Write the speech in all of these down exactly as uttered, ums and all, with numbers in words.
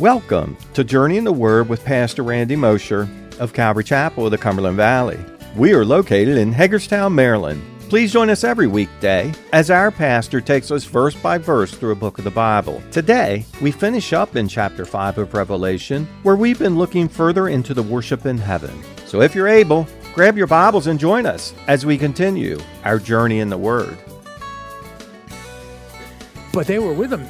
Welcome to Journey in the Word with Pastor Randy Mosher of Calvary Chapel of the Cumberland Valley. We are located in Hagerstown, Maryland. Please join us every weekday as our pastor takes us verse by verse through a book of the Bible. Today, we finish up in chapter five of Revelation, where we've been looking further into the worship in heaven. So if you're able, grab your Bibles and join us as we continue our journey in the Word. But they were with them.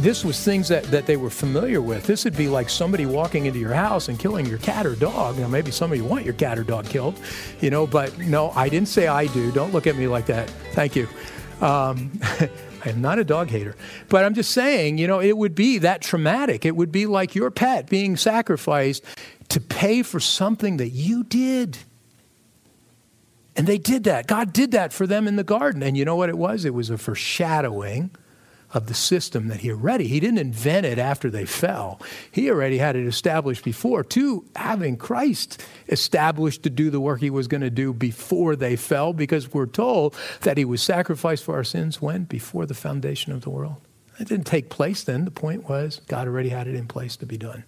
This was things that, that they were familiar with. This would be like somebody walking into your house and killing your cat or dog. Now, maybe some of you want your cat or dog killed, you know, but no, I didn't say I do. Don't look at me like that. Thank you. Um, I am not a dog hater. But I'm just saying, you know, it would be that traumatic. It would be like your pet being sacrificed to pay for something that you did. And they did that. God did that for them in the garden. And you know what it was? It was a foreshadowing of the system that he already, he didn't invent it after they fell. He already had it established before, too, having Christ established to do the work he was going to do before they fell, because we're told that he was sacrificed for our sins when? Before the foundation of the world. It didn't take place then. The point was God already had it in place to be done.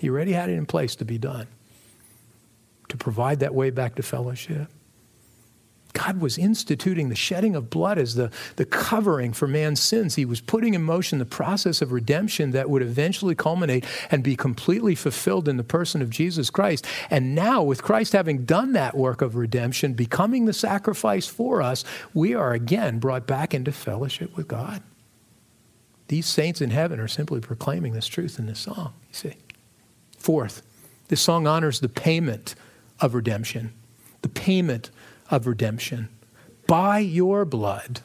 He already had it in place to be done, to provide that way back to fellowship. God was instituting the shedding of blood as the, the covering for man's sins. He was putting in motion the process of redemption that would eventually culminate and be completely fulfilled in the person of Jesus Christ. And now, with Christ having done that work of redemption, becoming the sacrifice for us, we are again brought back into fellowship with God. These saints in heaven are simply proclaiming this truth in this song, you see. Fourth, this song honors the payment of redemption. The payment of redemption. By your blood,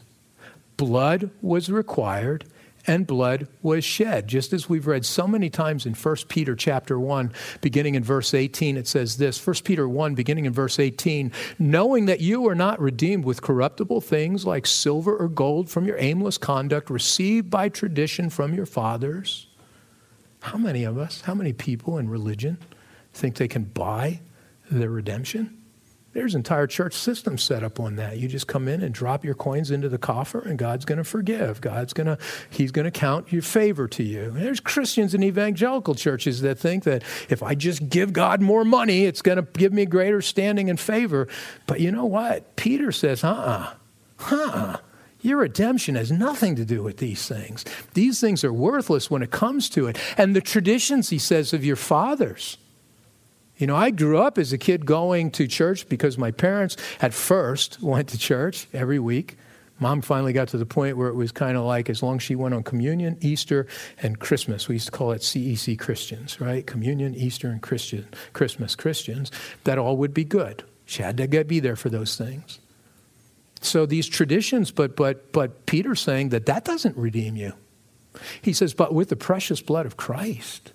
blood was required and blood was shed. Just as we've read so many times in First Peter chapter one, beginning in verse eighteen, it says this, First Peter one, beginning in verse eighteen, knowing that you are not redeemed with corruptible things like silver or gold from your aimless conduct received by tradition from your fathers. How many of us, how many people in religion think they can buy their redemption? There's entire church systems set up on that. You just come in and drop your coins into the coffer and God's going to forgive. God's going to, he's going to count your favor to you. And there's Christians in evangelical churches that think that if I just give God more money, it's going to give me greater standing and favor. But you know what? Peter says, uh-uh, uh-uh. Your redemption has nothing to do with these things. These things are worthless when it comes to it. And the traditions, he says, of your fathers. You know, I grew up as a kid going to church because my parents at first went to church every week. Mom finally got to the point where it was kind of like as long as she went on communion, Easter, and Christmas. We used to call it C E C Christians, right? Communion, Easter, and Christian, Christmas Christians. That all would be good. She had to be there for those things. So these traditions, but but but Peter's saying that that doesn't redeem you. He says, but with the precious blood of Christ,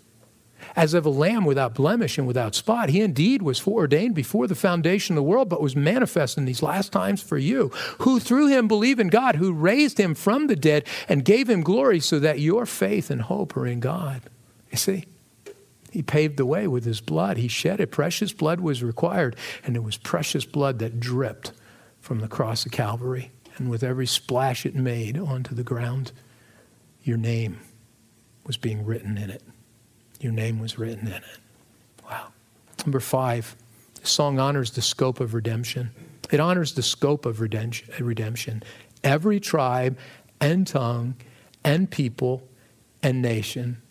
as of a lamb without blemish and without spot, he indeed was foreordained before the foundation of the world, but was manifest in these last times for you, who through him believe in God, who raised him from the dead and gave him glory, so that your faith and hope are in God. You see, he paved the way with his blood. He shed it. Precious blood was required, and it was precious blood that dripped from the cross of Calvary, and with every splash it made onto the ground, your name was being written in it. Your name was written in it. Wow. Number five, the song honors the scope of redemption. It honors the scope of redemption. Every tribe and tongue and people and nation,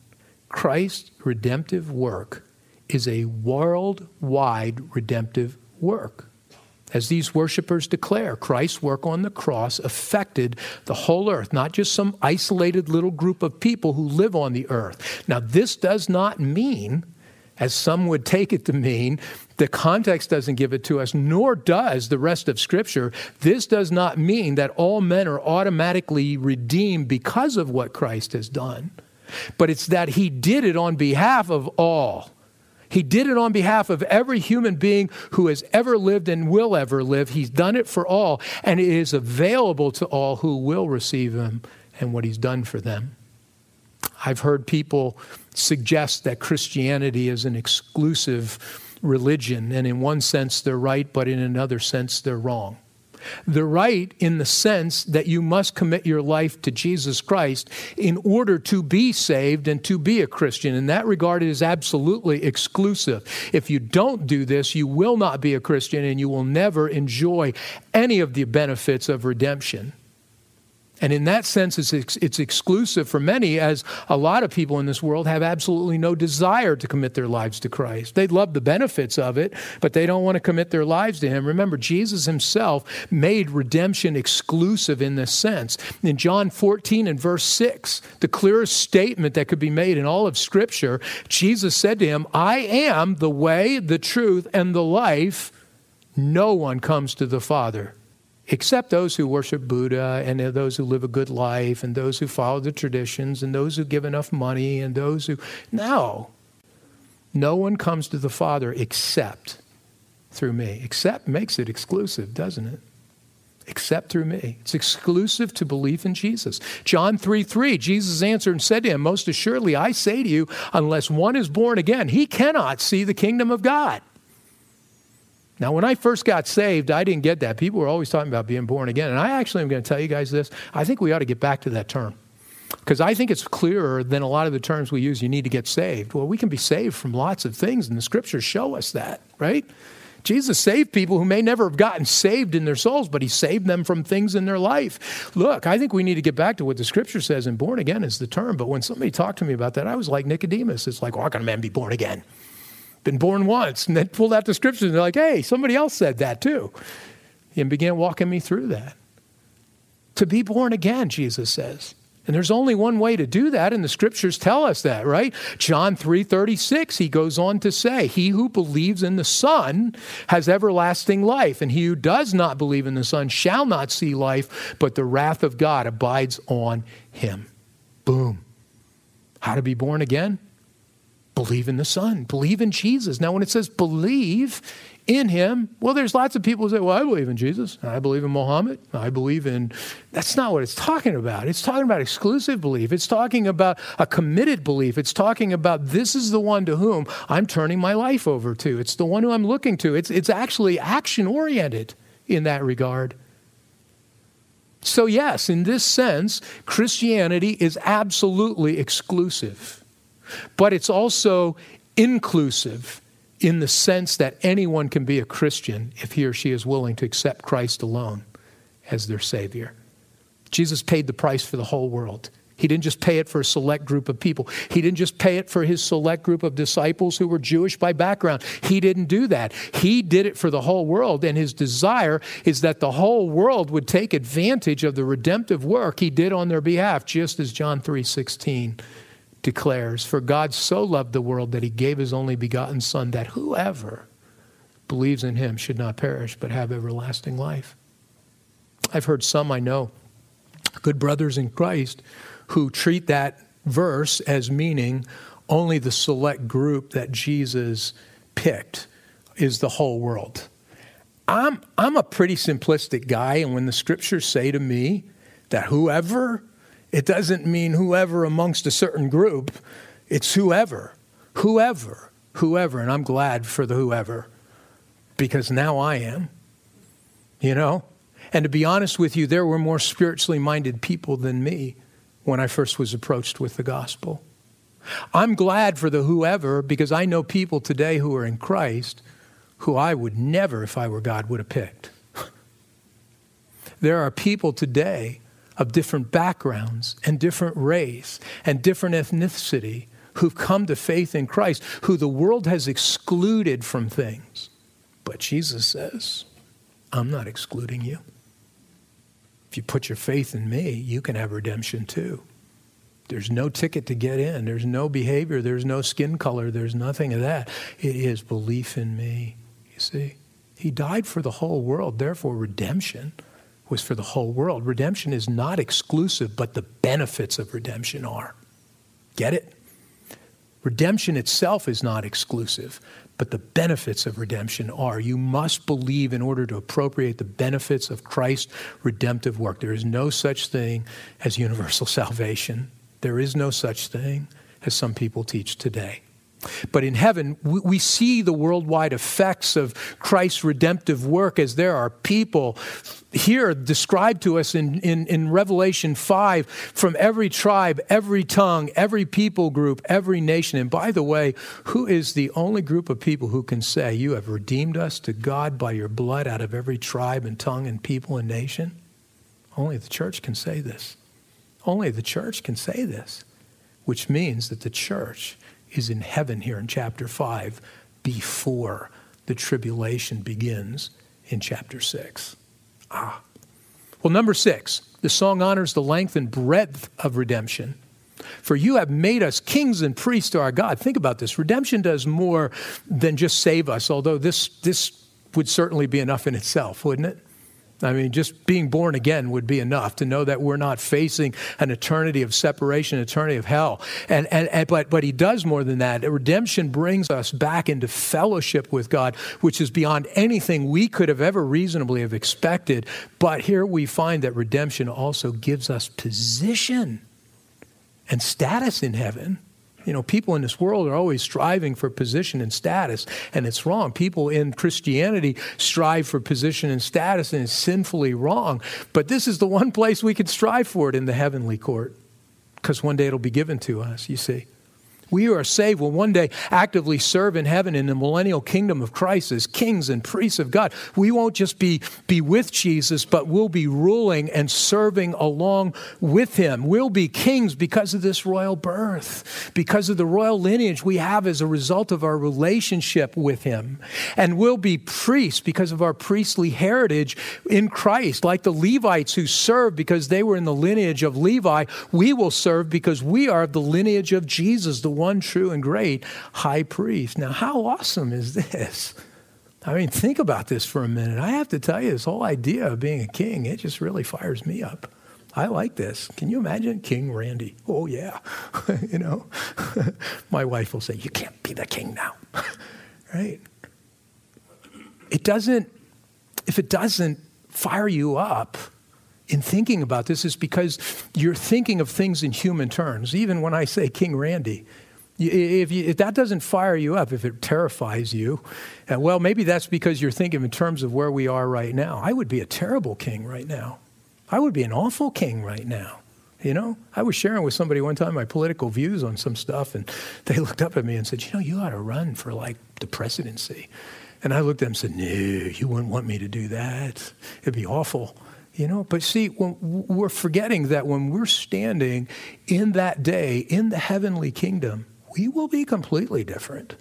Christ's redemptive work is a worldwide redemptive work. As these worshipers declare, Christ's work on the cross affected the whole earth, not just some isolated little group of people who live on the earth. Now, this does not mean, as some would take it to mean, the context doesn't give it to us, nor does the rest of Scripture. This does not mean that all men are automatically redeemed because of what Christ has done, but it's that he did it on behalf of all. He did it on behalf of every human being who has ever lived and will ever live. He's done it for all, and it is available to all who will receive him and what he's done for them. I've heard people suggest that Christianity is an exclusive religion, and in one sense they're right, but in another sense they're wrong. They're right in the sense that you must commit your life to Jesus Christ in order to be saved and to be a Christian. In that regard, it is absolutely exclusive. If you don't do this, you will not be a Christian and you will never enjoy any of the benefits of redemption. And in that sense, it's, ex- it's exclusive for many, as a lot of people in this world have absolutely no desire to commit their lives to Christ. They love the benefits of it, but they don't want to commit their lives to Him. Remember, Jesus Himself made redemption exclusive in this sense. In John fourteen and verse six, the clearest statement that could be made in all of Scripture, Jesus said to him, "I am the way, the truth, and the life. No one comes to the Father except those who worship Buddha, and those who live a good life, and those who follow the traditions, and those who give enough money, and those who..." No. No one comes to the Father except through me. Except makes it exclusive, doesn't it? Except through me. It's exclusive to belief in Jesus. John three three, Jesus answered and said to him, "Most assuredly, I say to you, unless one is born again, he cannot see the kingdom of God." Now, when I first got saved, I didn't get that. People were always talking about being born again. And I actually am going to tell you guys this. I think we ought to get back to that term, because I think it's clearer than a lot of the terms we use. You need to get saved. Well, we can be saved from lots of things, and the Scriptures show us that, right? Jesus saved people who may never have gotten saved in their souls, but He saved them from things in their life. Look, I think we need to get back to what the Scripture says, and born again is the term. But when somebody talked to me about that, I was like Nicodemus. It's like, well, how can a man be born again? Been born once, and then pulled out the Scriptures, and they're like, hey, somebody else said that too, and began walking me through that. To be born again, Jesus says. And there's only one way to do that, and the Scriptures tell us that, right? John three thirty-six, He goes on to say, "He who believes in the Son has everlasting life, and he who does not believe in the Son shall not see life, but the wrath of God abides on him." Boom. How to be born again? Believe in the Son. Believe in Jesus. Now, when it says believe in Him, well, there's lots of people who say, well, I believe in Jesus. I believe in Muhammad. I believe in... That's not what it's talking about. It's talking about exclusive belief. It's talking about a committed belief. It's talking about this is the one to whom I'm turning my life over to. It's the one who I'm looking to. It's, it's actually action-oriented in that regard. So yes, in this sense, Christianity is absolutely exclusive. But it's also inclusive in the sense that anyone can be a Christian if he or she is willing to accept Christ alone as their Savior. Jesus paid the price for the whole world. He didn't just pay it for a select group of people. He didn't just pay it for His select group of disciples who were Jewish by background. He didn't do that. He did it for the whole world, and His desire is that the whole world would take advantage of the redemptive work He did on their behalf, just as John three sixteen declares, "For God so loved the world that He gave His only begotten Son, that whoever believes in Him should not perish, but have everlasting life." I've heard some, I know, good brothers in Christ who treat that verse as meaning only the select group that Jesus picked is the whole world. I'm, I'm a pretty simplistic guy, and when the Scriptures say to me that whoever... it doesn't mean whoever amongst a certain group. It's whoever, whoever, whoever. And I'm glad for the whoever, because now I am, you know. And to be honest with you, there were more spiritually minded people than me when I first was approached with the gospel. I'm glad for the whoever, because I know people today who are in Christ who I would never, if I were God, would have picked. There are people today of different backgrounds and different race and different ethnicity who've come to faith in Christ, who the world has excluded from things. But Jesus says, I'm not excluding you. If you put your faith in me, you can have redemption too. There's no ticket to get in. There's no behavior. There's no skin color. There's nothing of that. It is belief in me, you see. He died for the whole world, therefore redemption was for the whole world. Redemption is not exclusive, but the benefits of redemption are. Get it? Redemption itself is not exclusive, but the benefits of redemption are. You must believe in order to appropriate the benefits of Christ's redemptive work. There is no such thing as universal salvation. There is no such thing as some people teach today. But in heaven, we see the worldwide effects of Christ's redemptive work as there are people here described to us in, in, in Revelation five from every tribe, every tongue, every people group, every nation. And by the way, who is the only group of people who can say, you have redeemed us to God by your blood out of every tribe and tongue and people and nation? Only the church can say this. Only the church can say this, which means that the church is in heaven here in chapter five before the tribulation begins in chapter six. Ah. Well, number six, the song honors the length and breadth of redemption. For you have made us kings and priests to our God. Think about this. Redemption does more than just save us, although this, this would certainly be enough in itself, wouldn't it? I mean, just being born again would be enough to know that we're not facing an eternity of separation, an eternity of hell. And, and, and but, but he does more than that. Redemption brings us back into fellowship with God, which is beyond anything we could have ever reasonably have expected. But here we find that redemption also gives us position and status in heaven. You know, people in this world are always striving for position and status, and it's wrong. People in Christianity strive for position and status, and it's sinfully wrong. But this is the one place we can strive for it, in the heavenly court, because one day it'll be given to us, you see. We who are saved will one day actively serve in heaven in the millennial kingdom of Christ as kings and priests of God. We won't just be, be with Jesus, but we'll be ruling and serving along with him. We'll be kings because of this royal birth, because of the royal lineage we have as a result of our relationship with him. And we'll be priests because of our priestly heritage in Christ. Like the Levites who served because they were in the lineage of Levi, we will serve because we are of the lineage of Jesus, the one true and great high priest. Now, how awesome is this? I mean, think about this for a minute. I have to tell you, this whole idea of being a king, it just really fires me up. I like this. Can you imagine King Randy? Oh, yeah. You know, my wife will say, you can't be the king now. Right? It doesn't, if it doesn't fire you up, in thinking about this is because you're thinking of things in human terms. Even when I say King Randy, if, you, if that doesn't fire you up, if it terrifies you, and well, maybe that's because you're thinking in terms of where we are right now. I would be a terrible king right now. I would be an awful king right now. You know, I was sharing with somebody one time my political views on some stuff, and they looked up at me and said, you know, you ought to run for like the presidency. And I looked at them and said, no, you wouldn't want me to do that. It'd be awful. You know, but see, when we're forgetting that when we're standing in that day, in the heavenly kingdom, we will be completely different.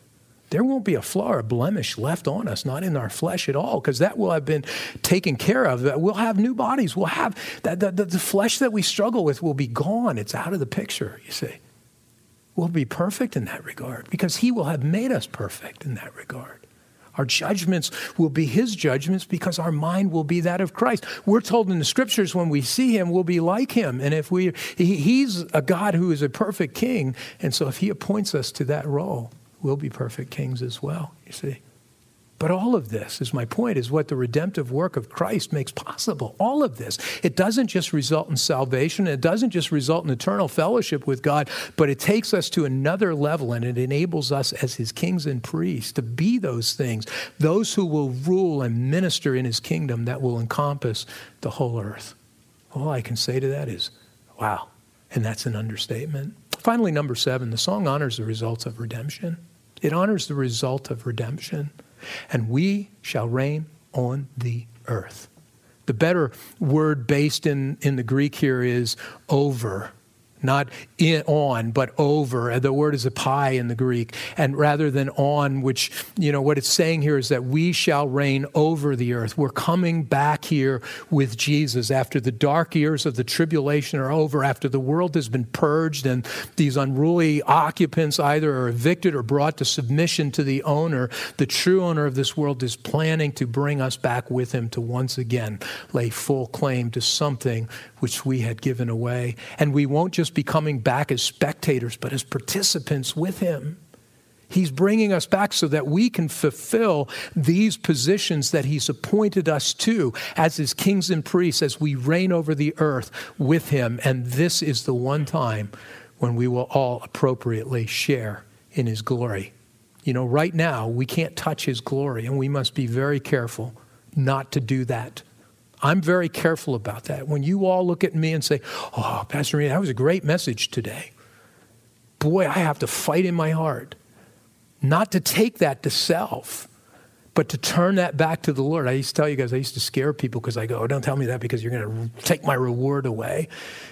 There won't be a flaw or blemish left on us, not in our flesh at all, because that will have been taken care of. We'll have new bodies. We'll have that, the, the flesh that we struggle with will be gone. It's out of the picture, you see. We'll be perfect in that regard because he will have made us perfect in that regard. Our judgments will be his judgments because our mind will be that of Christ. We're told in the scriptures when we see him, we'll be like him. And if we, he, he's a God who is a perfect king. And so if he appoints us to that role, we'll be perfect kings as well, you see. But all of this is my point, is what the redemptive work of Christ makes possible. All of this. It doesn't just result in salvation. It doesn't just result in eternal fellowship with God, but it takes us to another level, and it enables us as his kings and priests to be those things, those who will rule and minister in his kingdom that will encompass the whole earth. All I can say to that is, wow. And that's an understatement. Finally, number seven, the song honors the results of redemption. It honors the result of redemption. And we shall reign on the earth. The better word based in, in the Greek here is over, not in, on, but over. The word is apai in the Greek. And rather than on, which, you know, what it's saying here is that we shall reign over the earth. We're coming back here with Jesus after the dark years of the tribulation are over, after the world has been purged and these unruly occupants either are evicted or brought to submission to the owner. The true owner of this world is planning to bring us back with him to once again lay full claim to something which we had given away. And we won't just be coming back as spectators, but as participants with him. He's bringing us back so that we can fulfill these positions that he's appointed us to as his kings and priests, as we reign over the earth with him. And this is the one time when we will all appropriately share in his glory. You know, right now, we can't touch his glory, and we must be very careful not to do that. I'm very careful about that. When you all look at me and say, oh, Pastor Randy, that was a great message today. Boy, I have to fight in my heart not to take that to self, but to turn that back to the Lord. I used to tell you guys, I used to scare people because I go, oh, don't tell me that because you're going to take my reward away.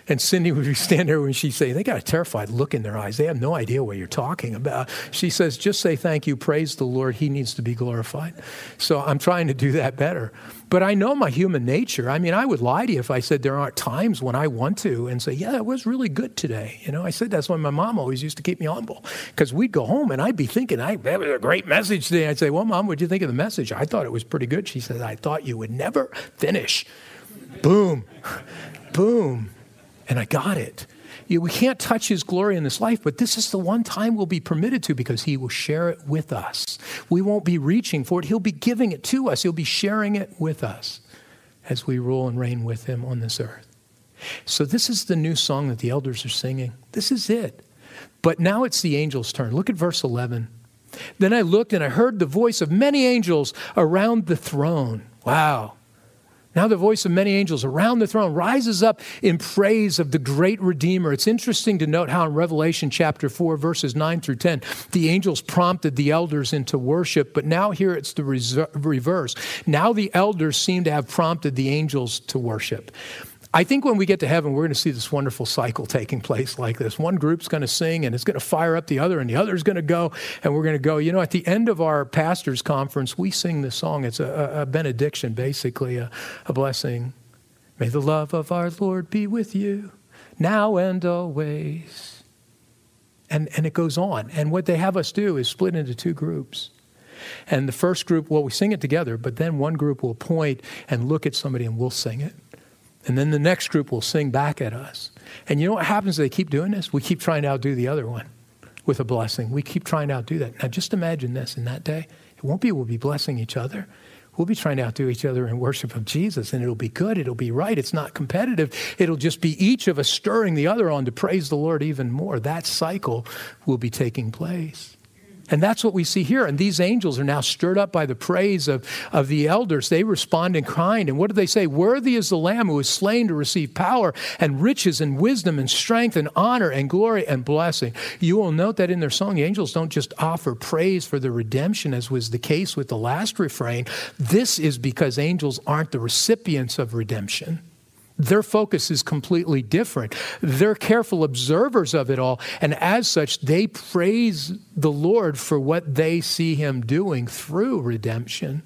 And Cindy would stand there and she'd say, they got a terrified look in their eyes. They have no idea what you're talking about. She says, just say thank you, praise the Lord. He needs to be glorified. So I'm trying to do that better. But I know my human nature. I mean, I would lie to you if I said there aren't times when I want to and say, yeah, it was really good today. You know, I said that's why my mom always used to keep me humble because we'd go home and I'd be thinking, I, that was a great message today. I'd say, well, Mom, what'd you think of the message? I thought it was pretty good. She said, I thought you would never finish. Boom, boom. And I got it. You know, we can't touch his glory in this life, but this is the one time we'll be permitted to because he will share it with us. We won't be reaching for it. He'll be giving it to us. He'll be sharing it with us as we rule and reign with him on this earth. So this is the new song that the elders are singing. This is it. But now it's the angels' turn. Look at verse eleven. Then I looked and I heard the voice of many angels around the throne. Wow. Now the voice of many angels around the throne rises up in praise of the great Redeemer. It's interesting to note how in Revelation chapter four, verses nine through ten, the angels prompted the elders into worship, but now here it's the reverse. Now the elders seem to have prompted the angels to worship. I think when we get to heaven, we're going to see this wonderful cycle taking place like this. One group's going to sing, and it's going to fire up the other, and the other's going to go, and we're going to go. You know, at the end of our pastor's conference, we sing this song. It's a, a benediction, basically, a, a blessing. May the love of our Lord be with you now and always. And, and it goes on. And what they have us do is split into two groups. And the first group, well, we sing it together, but then one group will point and look at somebody, and we'll sing it. And then the next group will sing back at us. And you know what happens? They keep doing this. We keep trying to outdo the other one with a blessing. We keep trying to outdo that. Now, just imagine this in that day. It won't be we'll be blessing each other. We'll be trying to outdo each other in worship of Jesus, and it'll be good. It'll be right. It's not competitive. It'll just be each of us stirring the other on to praise the Lord even more. That cycle will be taking place. And that's what we see here. And these angels are now stirred up by the praise of, of the elders. They respond in kind. And what do they say? Worthy is the Lamb who was slain to receive power and riches and wisdom and strength and honor and glory and blessing. You will note that in their song, the angels don't just offer praise for the redemption, as was the case with the last refrain. This is because angels aren't the recipients of redemption. Their focus is completely different. They're careful observers of it all. And as such, they praise the Lord for what they see him doing through redemption.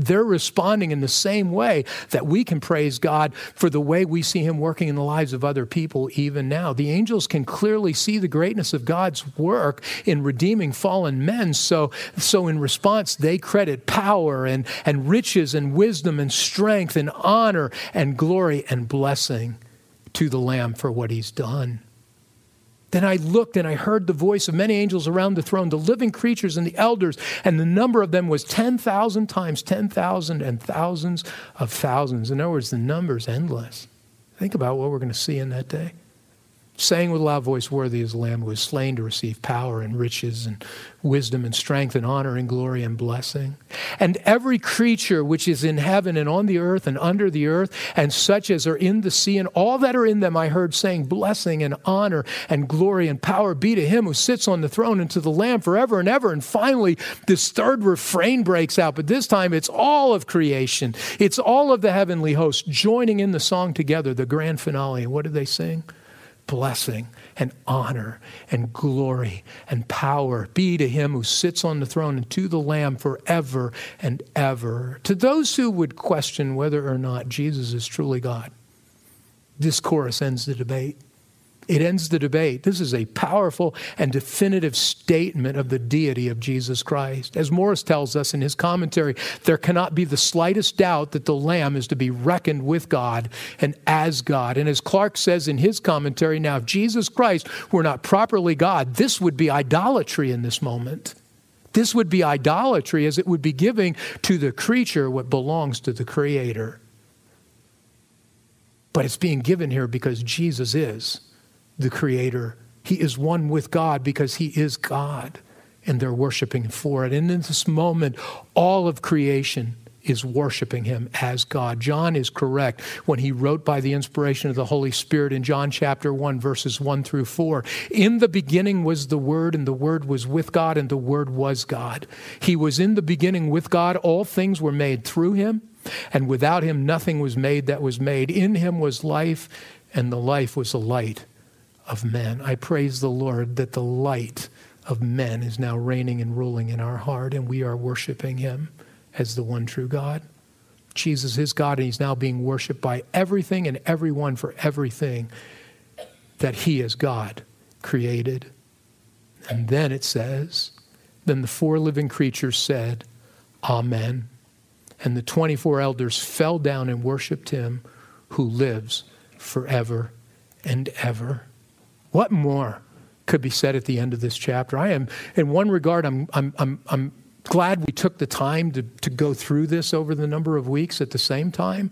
They're responding in the same way that we can praise God for the way we see him working in the lives of other people even now. The angels can clearly see the greatness of God's work in redeeming fallen men. So, so in response, they credit power and, and riches and wisdom and strength and honor and glory and blessing to the Lamb for what he's done. Then I looked and I heard the voice of many angels around the throne, the living creatures and the elders, and the number of them was ten thousand times ten thousand and thousands of thousands. In other words, the number's endless. Think about what we're going to see in that day. Saying with a loud voice, worthy is the Lamb who was slain to receive power and riches and wisdom and strength and honor and glory and blessing. And every creature which is in heaven and on the earth and under the earth and such as are in the sea and all that are in them, I heard saying, blessing and honor and glory and power be to him who sits on the throne and to the Lamb forever and ever. And finally, this third refrain breaks out, but this time it's all of creation. It's all of the heavenly host joining in the song together, the grand finale. And what did they sing? Blessing and honor and glory and power be to him who sits on the throne and to the Lamb forever and ever. To those who would question whether or not Jesus is truly God, this chorus ends the debate. It ends the debate. This is a powerful and definitive statement of the deity of Jesus Christ. As Morris tells us in his commentary, there cannot be the slightest doubt that the Lamb is to be reckoned with God and as God. And as Clark says in his commentary, now, if Jesus Christ were not properly God, this would be idolatry in this moment. This would be idolatry as it would be giving to the creature what belongs to the Creator. But it's being given here because Jesus is the Creator. He is one with God because he is God. and they're worshiping for it. And in this moment, all of creation is worshiping him as God. John is correct when he wrote by the inspiration of the Holy Spirit in John chapter one, verses one through four. In the beginning was the Word, and the Word was with God, and the Word was God. He was in the beginning with God. All things were made through him, and without him nothing was made that was made. In him was life, and the life was the light of men. I praise the Lord that the light of men is now reigning and ruling in our heart, and we are worshiping him as the one true God. Jesus is God, and he's now being worshiped by everything and everyone for everything that he as God created. And then it says, then the four living creatures said, Amen. And the twenty-four elders fell down and worshiped him who lives forever and ever. What more could be said at the end of this chapter? I am, in one regard, I'm, I'm, I'm, I'm glad we took the time to, to go through this over the number of weeks at the same time.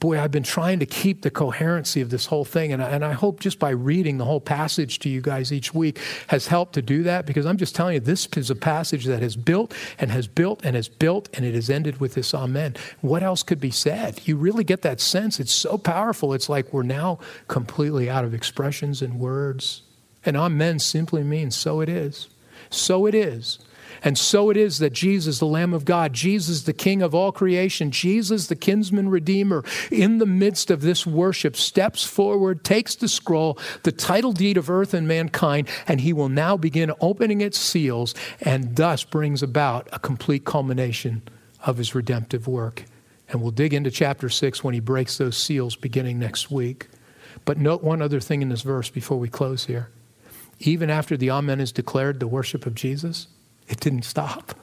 Boy, I've been trying to keep the coherency of this whole thing, and I, and I hope just by reading the whole passage to you guys each week has helped to do that, because I'm just telling you, this is a passage that has built and has built and has built, and it has ended with this Amen. What else could be said? You really get that sense. It's so powerful. It's like we're now completely out of expressions and words. And Amen simply means so it is. So it is. And so it is that Jesus, the Lamb of God, Jesus, the King of all creation, Jesus, the kinsman redeemer, in the midst of this worship, steps forward, takes the scroll, the title deed of earth and mankind, and he will now begin opening its seals, and thus brings about a complete culmination of his redemptive work. And we'll dig into chapter six when he breaks those seals beginning next week. But note one other thing in this verse before we close here. Even after the Amen is declared, the worship of Jesus, it didn't stop.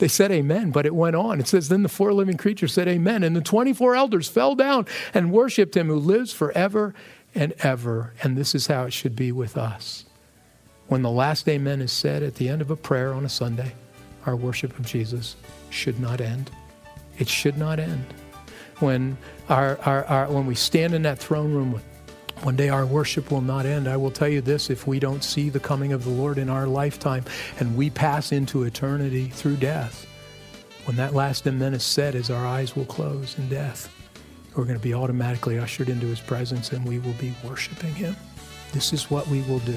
They said Amen, but it went on. It says, then the four living creatures said Amen, and the twenty-four elders fell down and worshiped him who lives forever and ever. And this is how it should be with us. When the last Amen is said at the end of a prayer on a Sunday, our worship of Jesus should not end. It should not end. When our, our, our when we stand in that throne room with one day our worship will not end. I will tell you this, if we don't see the coming of the Lord in our lifetime and we pass into eternity through death, when that last Amen is said, as our eyes will close in death, we're going to be automatically ushered into his presence, and we will be worshiping him. This is what we will do.